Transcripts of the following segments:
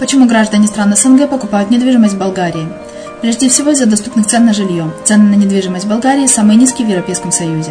Почему граждане стран СНГ покупают недвижимость в Болгарии? Прежде всего из-за доступных цен на жилье. Цены на недвижимость в Болгарии самые низкие в Европейском Союзе.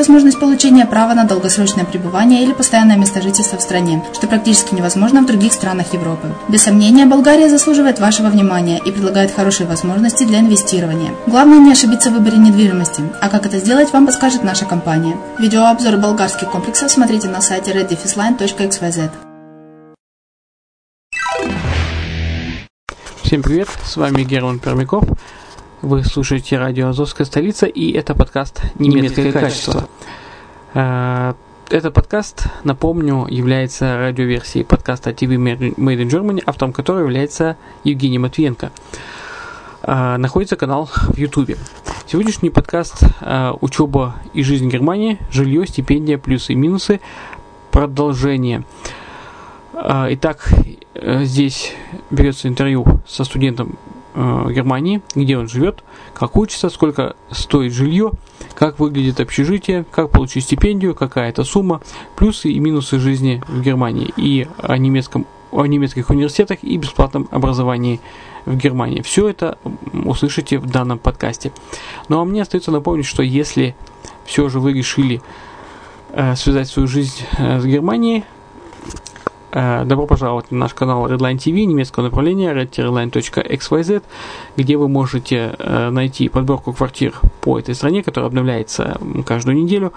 возможность получения права на долгосрочное пребывание или постоянное место жительства в стране, что практически невозможно в других странах Европы. Без сомнения, Болгария заслуживает вашего внимания и предлагает хорошие возможности для инвестирования. Главное не ошибиться в выборе недвижимости, а как это сделать, вам подскажет наша компания. Видеообзор болгарских комплексов смотрите на сайте reddefenseline.xyz. Всем привет, с вами Герман Пермяков. Вы слушаете радио «Азовская столица», и это подкаст «Немецкое качество». Этот подкаст, напомню, является радиоверсией подкаста TV Made in Germany, автором которого является Евгений Матвиенко. Находится канал в YouTube. Сегодняшний подкаст «Учеба и жизнь Германии. Жилье, стипендия, плюсы и минусы. Продолжение». Итак, здесь берется интервью со студентом Германии, где он живет, как учится, сколько стоит жилье, как выглядит общежитие, как получить стипендию, какая это сумма, плюсы и минусы жизни в Германии и о немецких университетах и бесплатном образовании в Германии. Все это услышите в данном подкасте. Ну а мне остается напомнить, что если все же вы решили связать свою жизнь с Германией, добро пожаловать на наш канал Redline TV, немецкого направления, red-line-invest.xyz, где вы можете найти подборку квартир по этой стране, которая обновляется каждую неделю,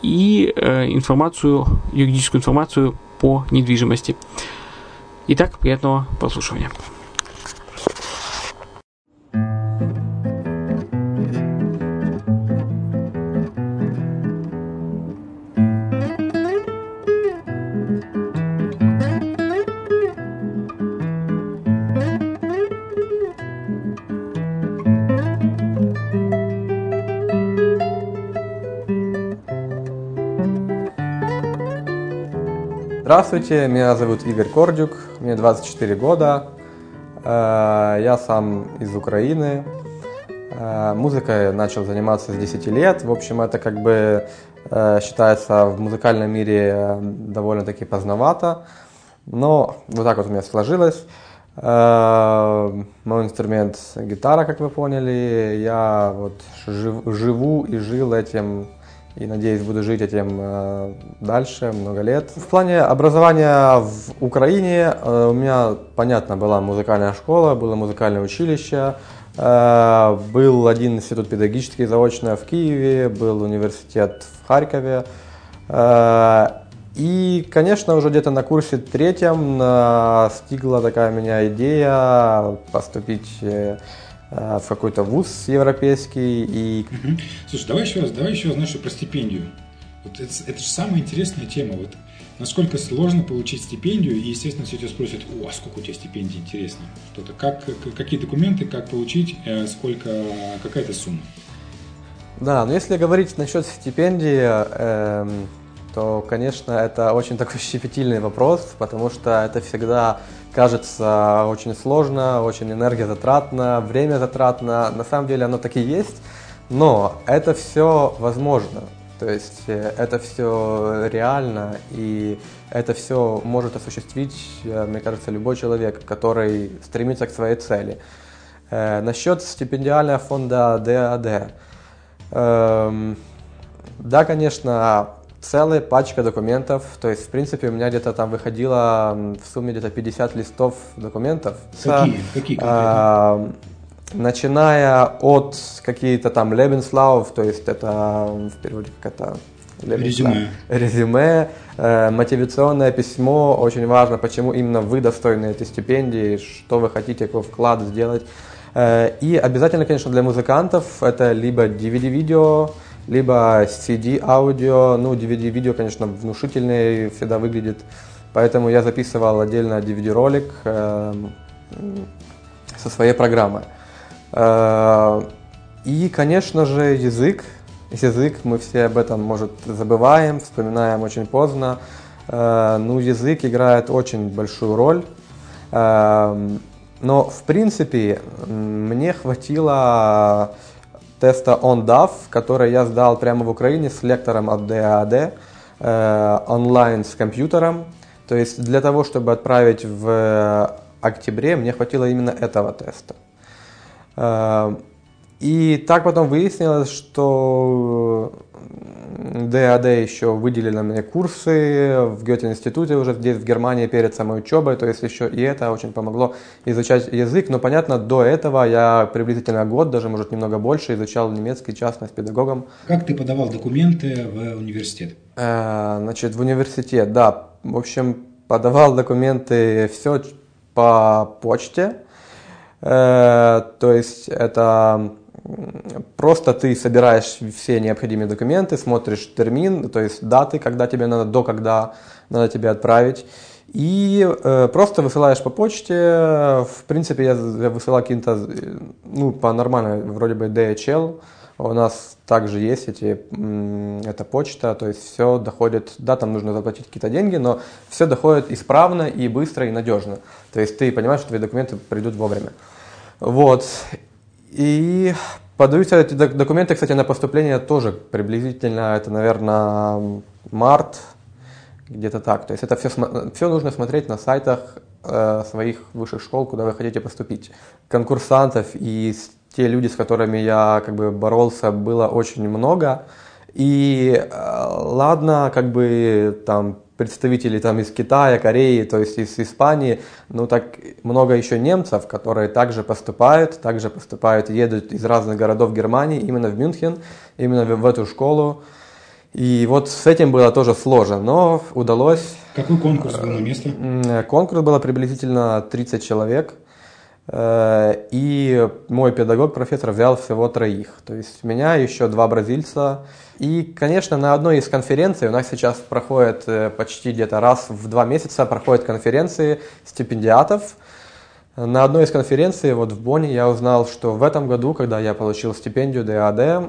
и юридическую информацию по недвижимости. Итак, приятного прослушивания. Здравствуйте, меня зовут Игорь Кордюк, мне 24 года, я сам из Украины, музыкой я начал заниматься с 10 лет, в общем, это как бы считается в музыкальном мире довольно-таки поздновато, но вот так вот у меня сложилось. Мой инструмент гитара, как вы поняли, я вот живу и жил этим. И, надеюсь, буду жить этим дальше, много лет. В плане образования в Украине у меня, понятно, была музыкальная школа, было музыкальное училище, был один институт педагогический заочный в Киеве, был университет в Харькове. И, конечно, уже где-то на курсе третьем настигла такая меня идея поступить в какой-то вуз европейский и... Слушай, давай еще раз, знаешь, про стипендию. Вот это же самая интересная тема. Вот насколько сложно получить стипендию, и, естественно, все тебя спросят, а сколько у тебя стипендий, интересно. Что-то, какие документы, как получить, какая-то сумма. Да, но если говорить насчет стипендии, то, конечно, это очень такой щепетильный вопрос, потому что это всегда кажется очень сложно, очень энергозатратно, время затратно. На самом деле оно так и есть, но это все возможно. То есть это все реально, и это все может осуществить, мне кажется, любой человек, который стремится к своей цели. Насчет стипендиального фонда DAAD. Да, конечно, целая пачка документов, то есть, в принципе, у меня где-то там выходило в сумме где-то 50 листов документов. Какие конкретно? Начиная от какие-то там Lebenslauf, то есть это, в переводе, как это... Резюме, мотивационное письмо, очень важно, почему именно вы достойны этой стипендии, что вы хотите, какой вклад сделать. И обязательно, конечно, для музыкантов это либо DVD-видео, либо CD-аудио, DVD-видео, конечно, внушительное всегда выглядит, поэтому я записывал отдельно DVD-ролик со своей программы. И, конечно же, язык, мы все об этом, может, забываем, вспоминаем очень поздно, язык играет очень большую роль, но, в принципе, мне хватило теста OnDAV, который я сдал прямо в Украине с лектором от DAAD, онлайн с компьютером. То есть для того, чтобы отправить в октябре, мне хватило именно этого теста. И так потом выяснилось, что DAAD еще выделили мне курсы в Goethe-Институте уже здесь, в Германии, перед самой учебой, то есть еще и это очень помогло изучать язык, но, понятно, до этого я приблизительно год, даже, может, немного больше, изучал немецкий частно с педагогом. Как ты подавал документы в университет? В университет, да, в общем, подавал документы все по почте, то есть это Просто ты собираешь все необходимые документы, смотришь термин, то есть даты, когда тебе надо, до когда надо тебе отправить. И просто высылаешь по почте. В принципе, я высылал каким-то, ну, по нормальному, вроде бы DHL. У нас также есть эта почта, то есть все доходит, да, там нужно заплатить какие-то деньги, но все доходит исправно и быстро и надежно. То есть ты понимаешь, что твои документы придут вовремя. Вот. И подаются эти документы, кстати, на поступление тоже приблизительно, это, наверное, март, где-то так. То есть это все нужно смотреть на сайтах своих высших школ, куда вы хотите поступить. Конкурсантов и те люди, с которыми я как бы боролся, было очень много. И ладно, как бы там представители там, из Китая, Кореи, то есть из Испании, ну так много еще немцев, которые также поступают, едут из разных городов Германии именно в Мюнхен, именно в эту школу. И вот с этим было тоже сложно, но удалось. Какой конкурс был на место? Конкурс было приблизительно 30 человек. И мой педагог, профессор, взял всего 3. То есть меня, еще 2 бразильца. И, конечно, на одной из конференций, у нас сейчас проходит почти где-то раз в 2 месяца, проходят конференции стипендиатов. На одной из конференций вот в Бонне я узнал, что в этом году, когда я получил стипендию DAAD,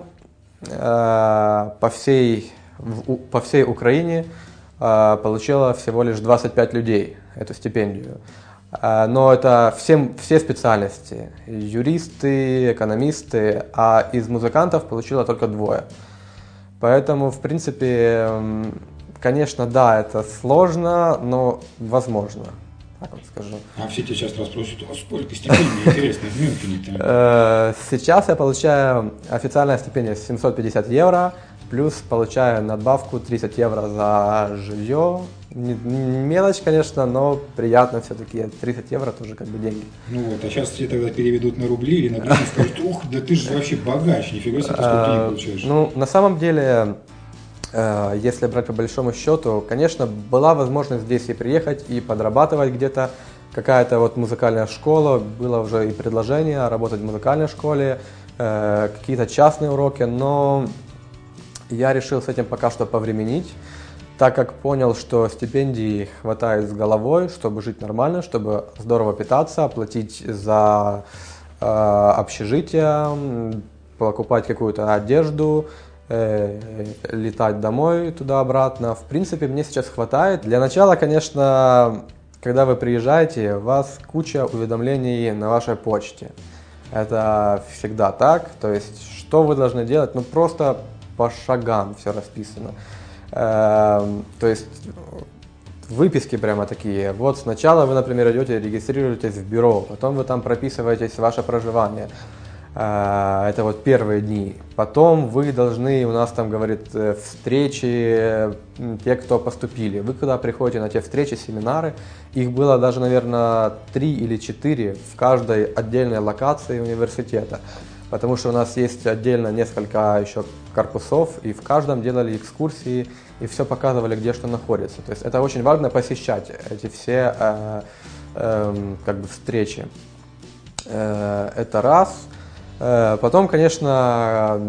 по всей Украине получило всего лишь 25 людей эту стипендию. Но это все специальности, юристы, экономисты, а из музыкантов получило только 2. Поэтому, в принципе, конечно, да, это сложно, но возможно, так вот скажу. А все тебя сейчас расспросят, а сколько стипендий, интересно, в Мюнхене-то? Сейчас я получаю официальная стипендия 750 евро, плюс получаю надбавку 30 евро за жилье. Мелочь, конечно, но приятно все-таки. 30 евро тоже как бы деньги. Ну вот, а сейчас все тогда переведут на рубли или на гривны и скажут, ух, да ты же вообще богач, нифига себе, ты сколько денег получаешь. Ну, на самом деле, если брать по большому счету, конечно, была возможность здесь и приехать, и подрабатывать где-то. Какая-то вот музыкальная школа, было уже и предложение работать в музыкальной школе, какие-то частные уроки, но я решил с этим пока что повременить. Так как понял, что стипендий хватает с головой, чтобы жить нормально, чтобы здорово питаться, платить за общежитие, покупать какую-то одежду, летать домой туда-обратно. В принципе, мне сейчас хватает. Для начала, конечно, когда вы приезжаете, у вас куча уведомлений на вашей почте. Это всегда так. То есть, что вы должны делать? Ну, просто по шагам все расписано. То есть выписки прямо такие. Вот сначала вы, например, идете, регистрируетесь в бюро, потом вы там прописываетесь ваше проживание. Это вот первые дни. Потом вы должны, у нас там говорит, встречи, те, кто поступили. Вы когда приходите на те встречи, семинары, их было даже, наверное, 3 или 4 в каждой отдельной локации университета. Потому что у нас есть отдельно несколько еще корпусов, и в каждом делали экскурсии, и все показывали, где что находится. То есть это очень важно посещать эти все как бы встречи. Это раз. Потом, конечно,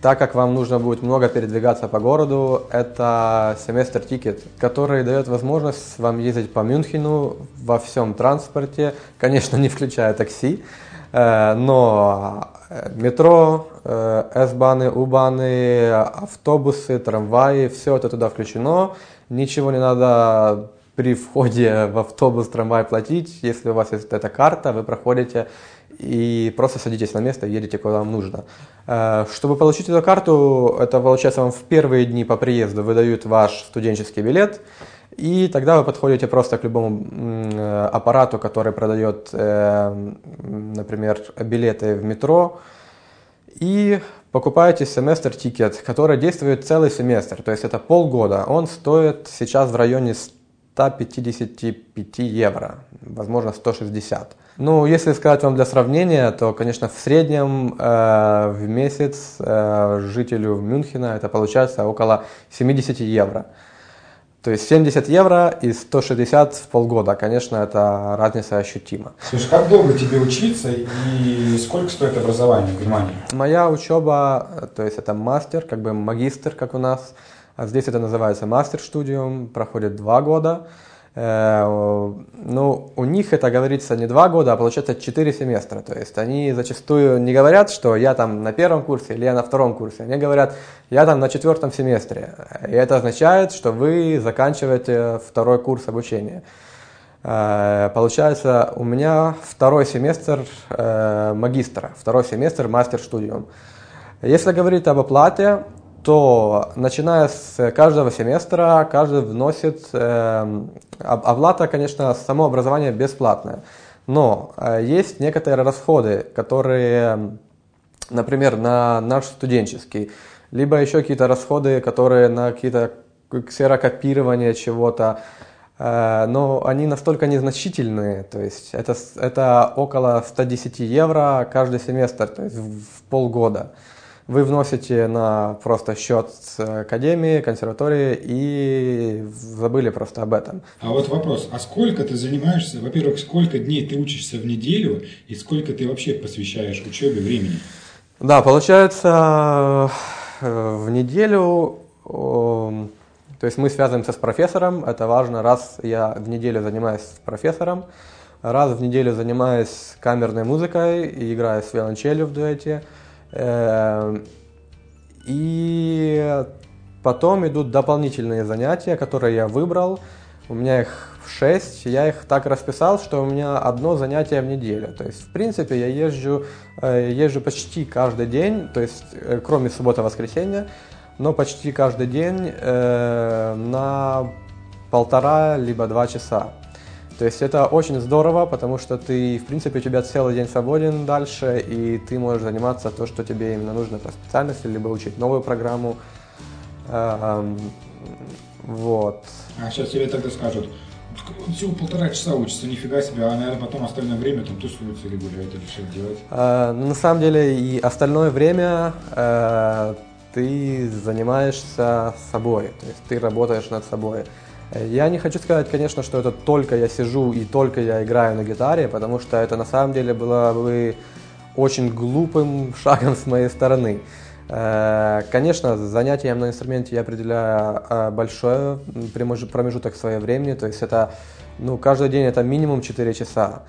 так как вам нужно будет много передвигаться по городу, это семестр-тикет, который дает возможность вам ездить по Мюнхену во всем транспорте, конечно, не включая такси. Но метро, S-баны, U-баны, автобусы, трамваи, все это туда включено. Ничего не надо при входе в автобус, трамвай платить. Если у вас есть эта карта, вы проходите и просто садитесь на место и едете, куда вам нужно. Чтобы получить эту карту, это получается вам в первые дни по приезду выдают ваш студенческий билет. И тогда вы подходите просто к любому аппарату, который продает, например, билеты в метро, и покупаете семестр-тикет, который действует целый семестр, то есть это полгода. Он стоит сейчас в районе 155 евро, возможно, 160. Ну, если сказать вам для сравнения, то, конечно, в среднем в месяц жителю Мюнхена это получается около 70 евро. То есть 70 евро и 160 в полгода. Конечно, это разница ощутима. Слушай, как долго тебе учиться и сколько стоит образование в Германии? Моя учеба, то есть это мастер, как бы магистр, как у нас. А здесь это называется Master-Studium, проходит 2 года. Ну, у них это говорится не 2 года, а получается 4 семестра. То есть они зачастую не говорят, что я там на первом курсе или я на втором курсе. Они говорят, я там на 4 семестре. И это означает, что вы заканчиваете 2 курс обучения. Получается, у меня 2 семестр магистра, 2 семестр мастер-студиум. Если говорить об оплате, то начиная с каждого семестра каждый вносит оплата, конечно, само образование бесплатное, но есть некоторые расходы, которые, например, на наш студенческий, либо еще какие-то расходы, которые на какие-то ксерокопирование чего-то, но они настолько незначительные, то есть это около 110 евро каждый семестр, то есть в полгода. Вы вносите на просто счет академии, консерватории и забыли просто об этом. А вот вопрос, а сколько ты занимаешься, во-первых, сколько дней ты учишься в неделю и сколько ты вообще посвящаешь учебе времени? Да, получается, в неделю, то есть мы связываемся с профессором, это важно, раз я в неделю занимаюсь с профессором, раз в неделю занимаюсь камерной музыкой и играю с виолончелью в дуэте, и потом идут дополнительные занятия, которые я выбрал. У меня их 6, я их так расписал, что у меня одно занятие в неделю. То есть, в принципе, я езжу почти каждый день, то есть, кроме субботы-воскресенья, но почти каждый день на 1,5 либо 2 часа. То есть это очень здорово, потому что ты, в принципе, у тебя целый день свободен дальше, и ты можешь заниматься то, что тебе именно нужно по специальности, либо учить новую программу. Вот. А сейчас тебе тогда скажут, всего 1,5 часа учится, нифига себе, а, наверное, потом остальное время там тусуются или гуляют, или что делать. На самом деле и остальное время ты занимаешься собой, то есть ты работаешь над собой. Я не хочу сказать, конечно, что это только я сижу и только я играю на гитаре, потому что это на самом деле было бы очень глупым шагом с моей стороны. Конечно, занятиям на инструменте я определяю большой промежуток своего времени, то есть это, ну, каждый день это минимум 4 часа,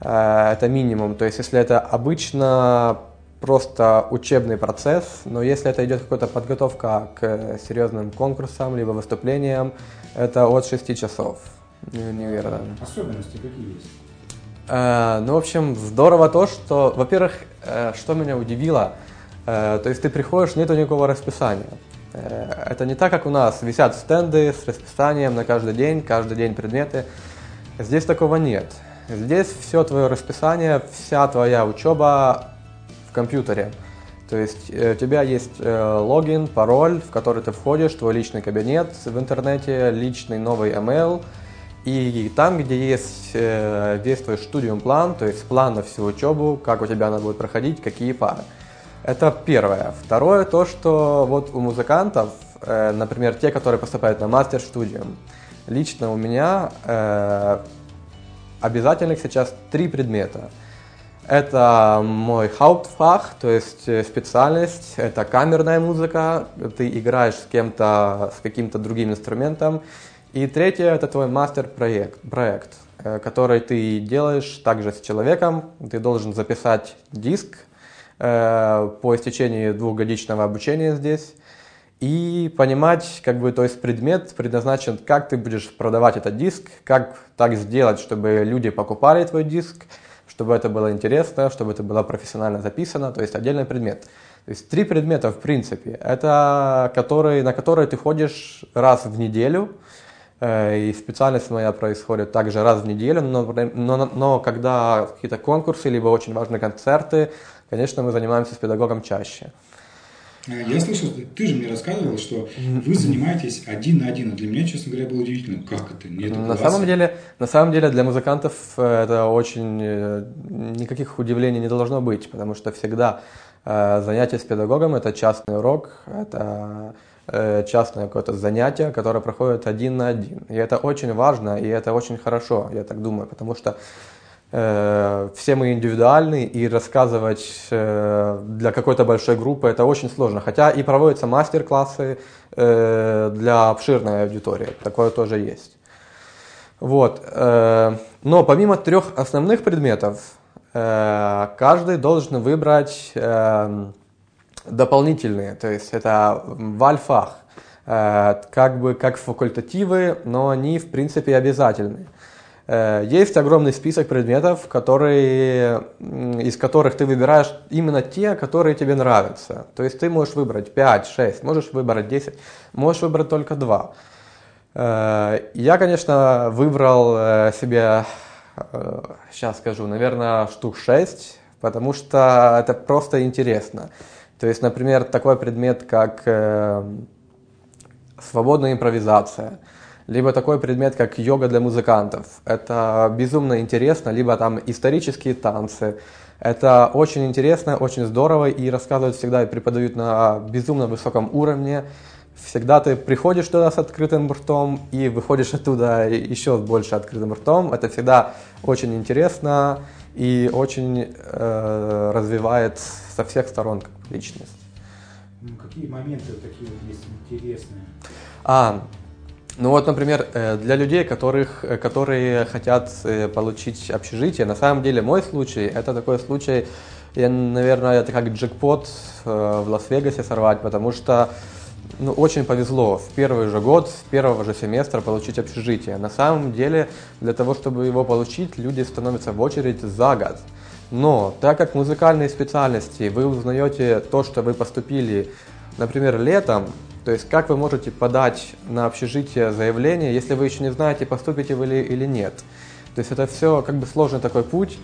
это минимум, то есть если это обычно просто учебный процесс, но если это идет какая-то подготовка к серьезным конкурсам, либо выступлениям, это от 6 часов. Неверно. Особенности какие есть? Ну, в общем, здорово то, что, во-первых, что меня удивило, то есть ты приходишь, нету никакого расписания. Это не так, как у нас, висят стенды с расписанием на каждый день предметы. Здесь такого нет. Здесь все твое расписание, вся твоя учеба в компьютере. То есть у тебя есть логин, пароль, в который ты входишь, твой личный кабинет в интернете, личный новый email, и там, где есть весь твой студиум-план, то есть план на всю учебу, как у тебя она будет проходить, какие пары. Это первое. Второе, то, что вот у музыкантов, например, те, которые поступают на мастер-студиум, лично у меня обязательных сейчас 3 предмета. Это мой хауптфах, то есть специальность, это камерная музыка, ты играешь с кем-то, с каким-то другим инструментом. И третье, это твой мастер-проект, который ты делаешь также с человеком. Ты должен записать диск по истечении 2-годичного обучения здесь и понимать, как бы, то есть предмет предназначен, как ты будешь продавать этот диск, как так сделать, чтобы люди покупали твой диск, чтобы это было интересно, чтобы это было профессионально записано, то есть отдельный предмет. То есть 3 предмета, в принципе, это на которые ты ходишь раз в неделю, и специальность моя происходит также раз в неделю, но когда какие-то конкурсы, либо очень важные концерты, конечно, мы занимаемся с педагогом чаще. Я слышал, ты же мне рассказывал, что вы занимаетесь один на один. А для меня, честно говоря, было удивительно, как это? Нет, на самом деле для музыкантов это очень никаких удивлений не должно быть, потому что всегда занятие с педагогом – это частный урок, это частное какое-то занятие, которое проходит один на один. И это очень важно, и это очень хорошо, я так думаю, потому что все мы индивидуальны, и рассказывать для какой-то большой группы это очень сложно. Хотя и проводятся мастер-классы для обширной аудитории, такое тоже есть. Вот. Но помимо трех основных предметов, каждый должен выбрать дополнительные, то есть это вальфах, как бы как факультативы, но они в принципе обязательны. Есть огромный список предметов, из которых ты выбираешь именно те, которые тебе нравятся. То есть ты можешь выбрать 5, 6, можешь выбрать 10, можешь выбрать только 2. Я, конечно, выбрал себе, сейчас скажу, наверное, штук 6, потому что это просто интересно. То есть, например, такой предмет, как свободная импровизация, либо такой предмет, как йога для музыкантов. Это безумно интересно, либо там исторические танцы. Это очень интересно, очень здорово, и рассказывают всегда, и преподают на безумно высоком уровне. Всегда ты приходишь туда с открытым ртом и выходишь оттуда еще больше открытым ртом. Это всегда очень интересно и очень развивает со всех сторон личность. Ну, какие моменты такие есть интересные? Ну вот, например, для людей, которые хотят получить общежитие, на самом деле мой случай, это такой случай, наверное, это как джекпот в Лас-Вегасе сорвать, потому что очень повезло в первый же год, с первого же семестра получить общежитие. На самом деле, для того, чтобы его получить, люди становятся в очередь за год. Но так как музыкальные специальности, вы узнаете то, что вы поступили, например, летом, то есть как вы можете подать на общежитие заявление, если вы еще не знаете, поступите вы или нет. То есть это все как бы сложный такой путь.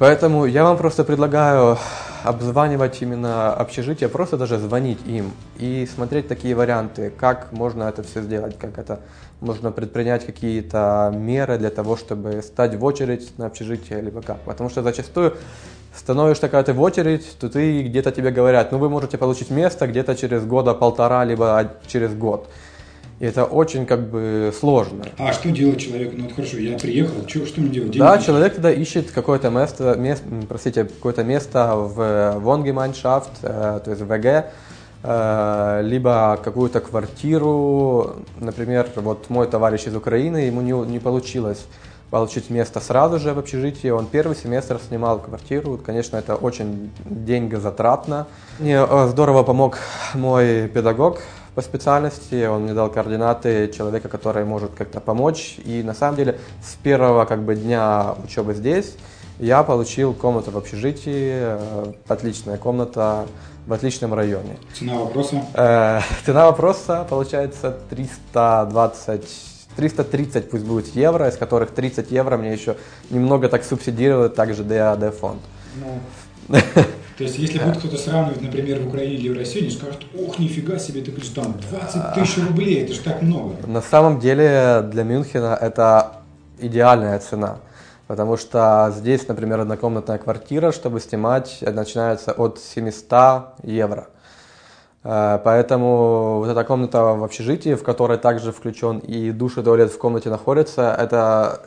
Поэтому я вам просто предлагаю обзванивать именно общежитие, просто даже звонить им и смотреть такие варианты, как можно это все сделать, как это можно предпринять какие-то меры для того, чтобы стать в очередь на общежитие, либо как. Потому что зачастую становишься, когда ты в очередь, то ты где-то тебе говорят, ну вы можете получить место где-то через года полтора, либо через год. И это очень как бы сложно. А что делать человеку? Ну вот хорошо, я приехал, что мне делать? Да, человек тогда ищет какое-то место в Wohngemeinschaft, то есть в ВГ, либо какую-то квартиру. Например, вот мой товарищ из Украины, ему не получилось получить место сразу же в общежитии. Он первый семестр снимал квартиру. Конечно, это очень деньгозатратно. Мне здорово помог мой педагог по специальности, он мне дал координаты человека, который может как-то помочь. И на самом деле с первого как бы дня учебы здесь я получил комнату в общежитии, отличная комната в отличном районе. Цена вопроса? Цена вопроса получается 330 пусть будет евро, из которых 30 евро мне еще немного так субсидирует также DAAD фонд. Ну, то есть, если будет кто-то сравнивать, например, в Украине или в России, они скажут, ох, нифига себе, ты говоришь, там 20 тысяч рублей, это же так много. На самом деле, для Мюнхена это идеальная цена, потому что здесь, например, однокомнатная квартира, чтобы снимать, начинается от 700 евро. Поэтому вот эта комната в общежитии, в которой также включен и душ и туалет в комнате находится, это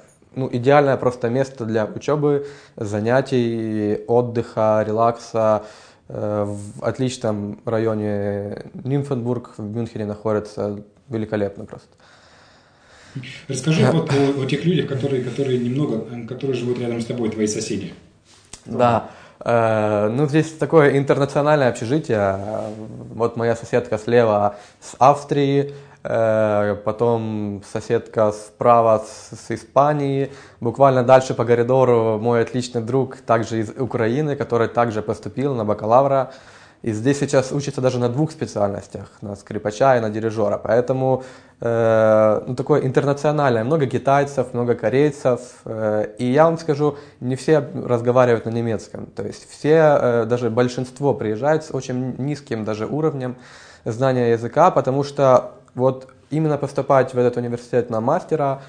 идеальное просто место для учебы, занятий, отдыха, релакса. В отличном районе Нимфенбург в Мюнхене находится, великолепно просто. Расскажи вот о тех людях, которые живут рядом с тобой, твои соседи. Да. Здесь такое интернациональное общежитие. Вот моя соседка слева с Австрии, потом соседка справа с Испании. Буквально дальше по коридору мой отличный друг, также из Украины, который также поступил на бакалавра. И здесь сейчас учится даже на двух специальностях, на скрипача и на дирижера. Поэтому такое интернациональное, много китайцев, много корейцев. И я вам скажу, не все разговаривают на немецком. То есть все, даже большинство приезжают с очень низким даже уровнем знания языка, потому что вот именно поступать в этот университет на мастера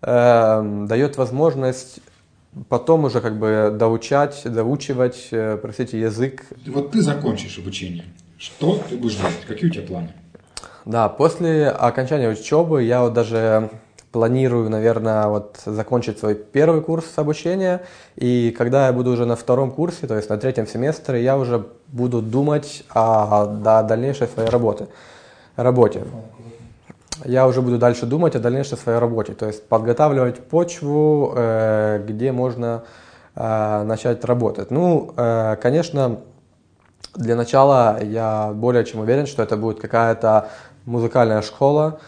дает возможность потом уже как бы доучивать, язык. Вот ты закончишь обучение. Что ты будешь делать? Какие у тебя планы? Да, после окончания учебы я вот даже планирую, наверное, вот закончить свой первый курс обучения, и когда я буду уже на втором курсе, то есть на третьем семестре, я уже буду думать о дальнейшей своей работе. Я уже буду дальше думать о дальнейшей своей работе, то есть подготавливать почву, где можно начать работать. Ну, конечно, для начала я более чем уверен, что это будет какая-то музыкальная школа.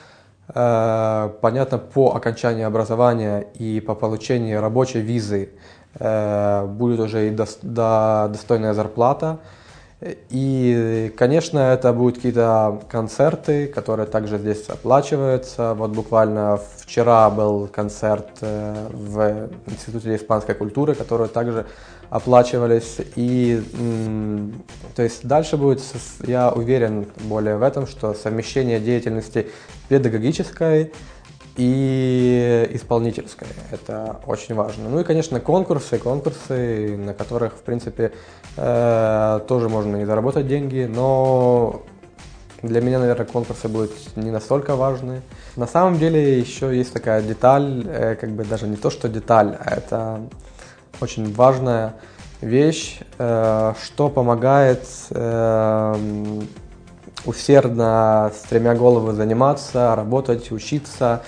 Понятно, по окончании образования и по получении рабочей визы будет уже и достойная зарплата. И, конечно, это будут какие-то концерты, которые также здесь оплачиваются. Вот буквально вчера был концерт в Институте Испанской культуры, которые также оплачивались. И, то есть, дальше будет, я уверен более в этом, что совмещение деятельности педагогической и исполнительской. Это очень важно. Ну и, конечно, конкурсы, на которых, в принципе, тоже можно и заработать деньги, но для меня, наверное, конкурсы будут не настолько важны. На самом деле еще есть такая деталь, как бы даже не то, что деталь, а это очень важная вещь, что помогает усердно, стремя голову заниматься, работать, учиться,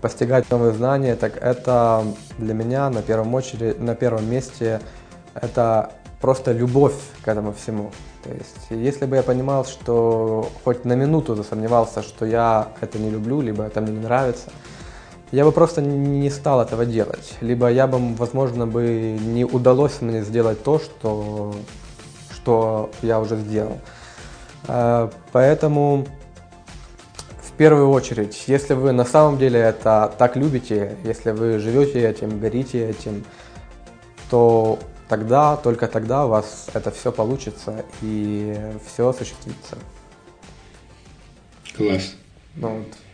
постигать новые знания, так это для меня на первом месте это просто любовь к этому всему. То есть, если бы я понимал, что хоть на минуту засомневался, что я это не люблю, либо это мне не нравится, я бы просто не стал этого делать. Либо я бы, возможно, не удалось мне сделать то, что я уже сделал. Поэтому, в первую очередь, если вы на самом деле это так любите, если вы живете этим, горите этим, то тогда, только тогда у вас это все получится и все осуществится. Класс. Ну, вот.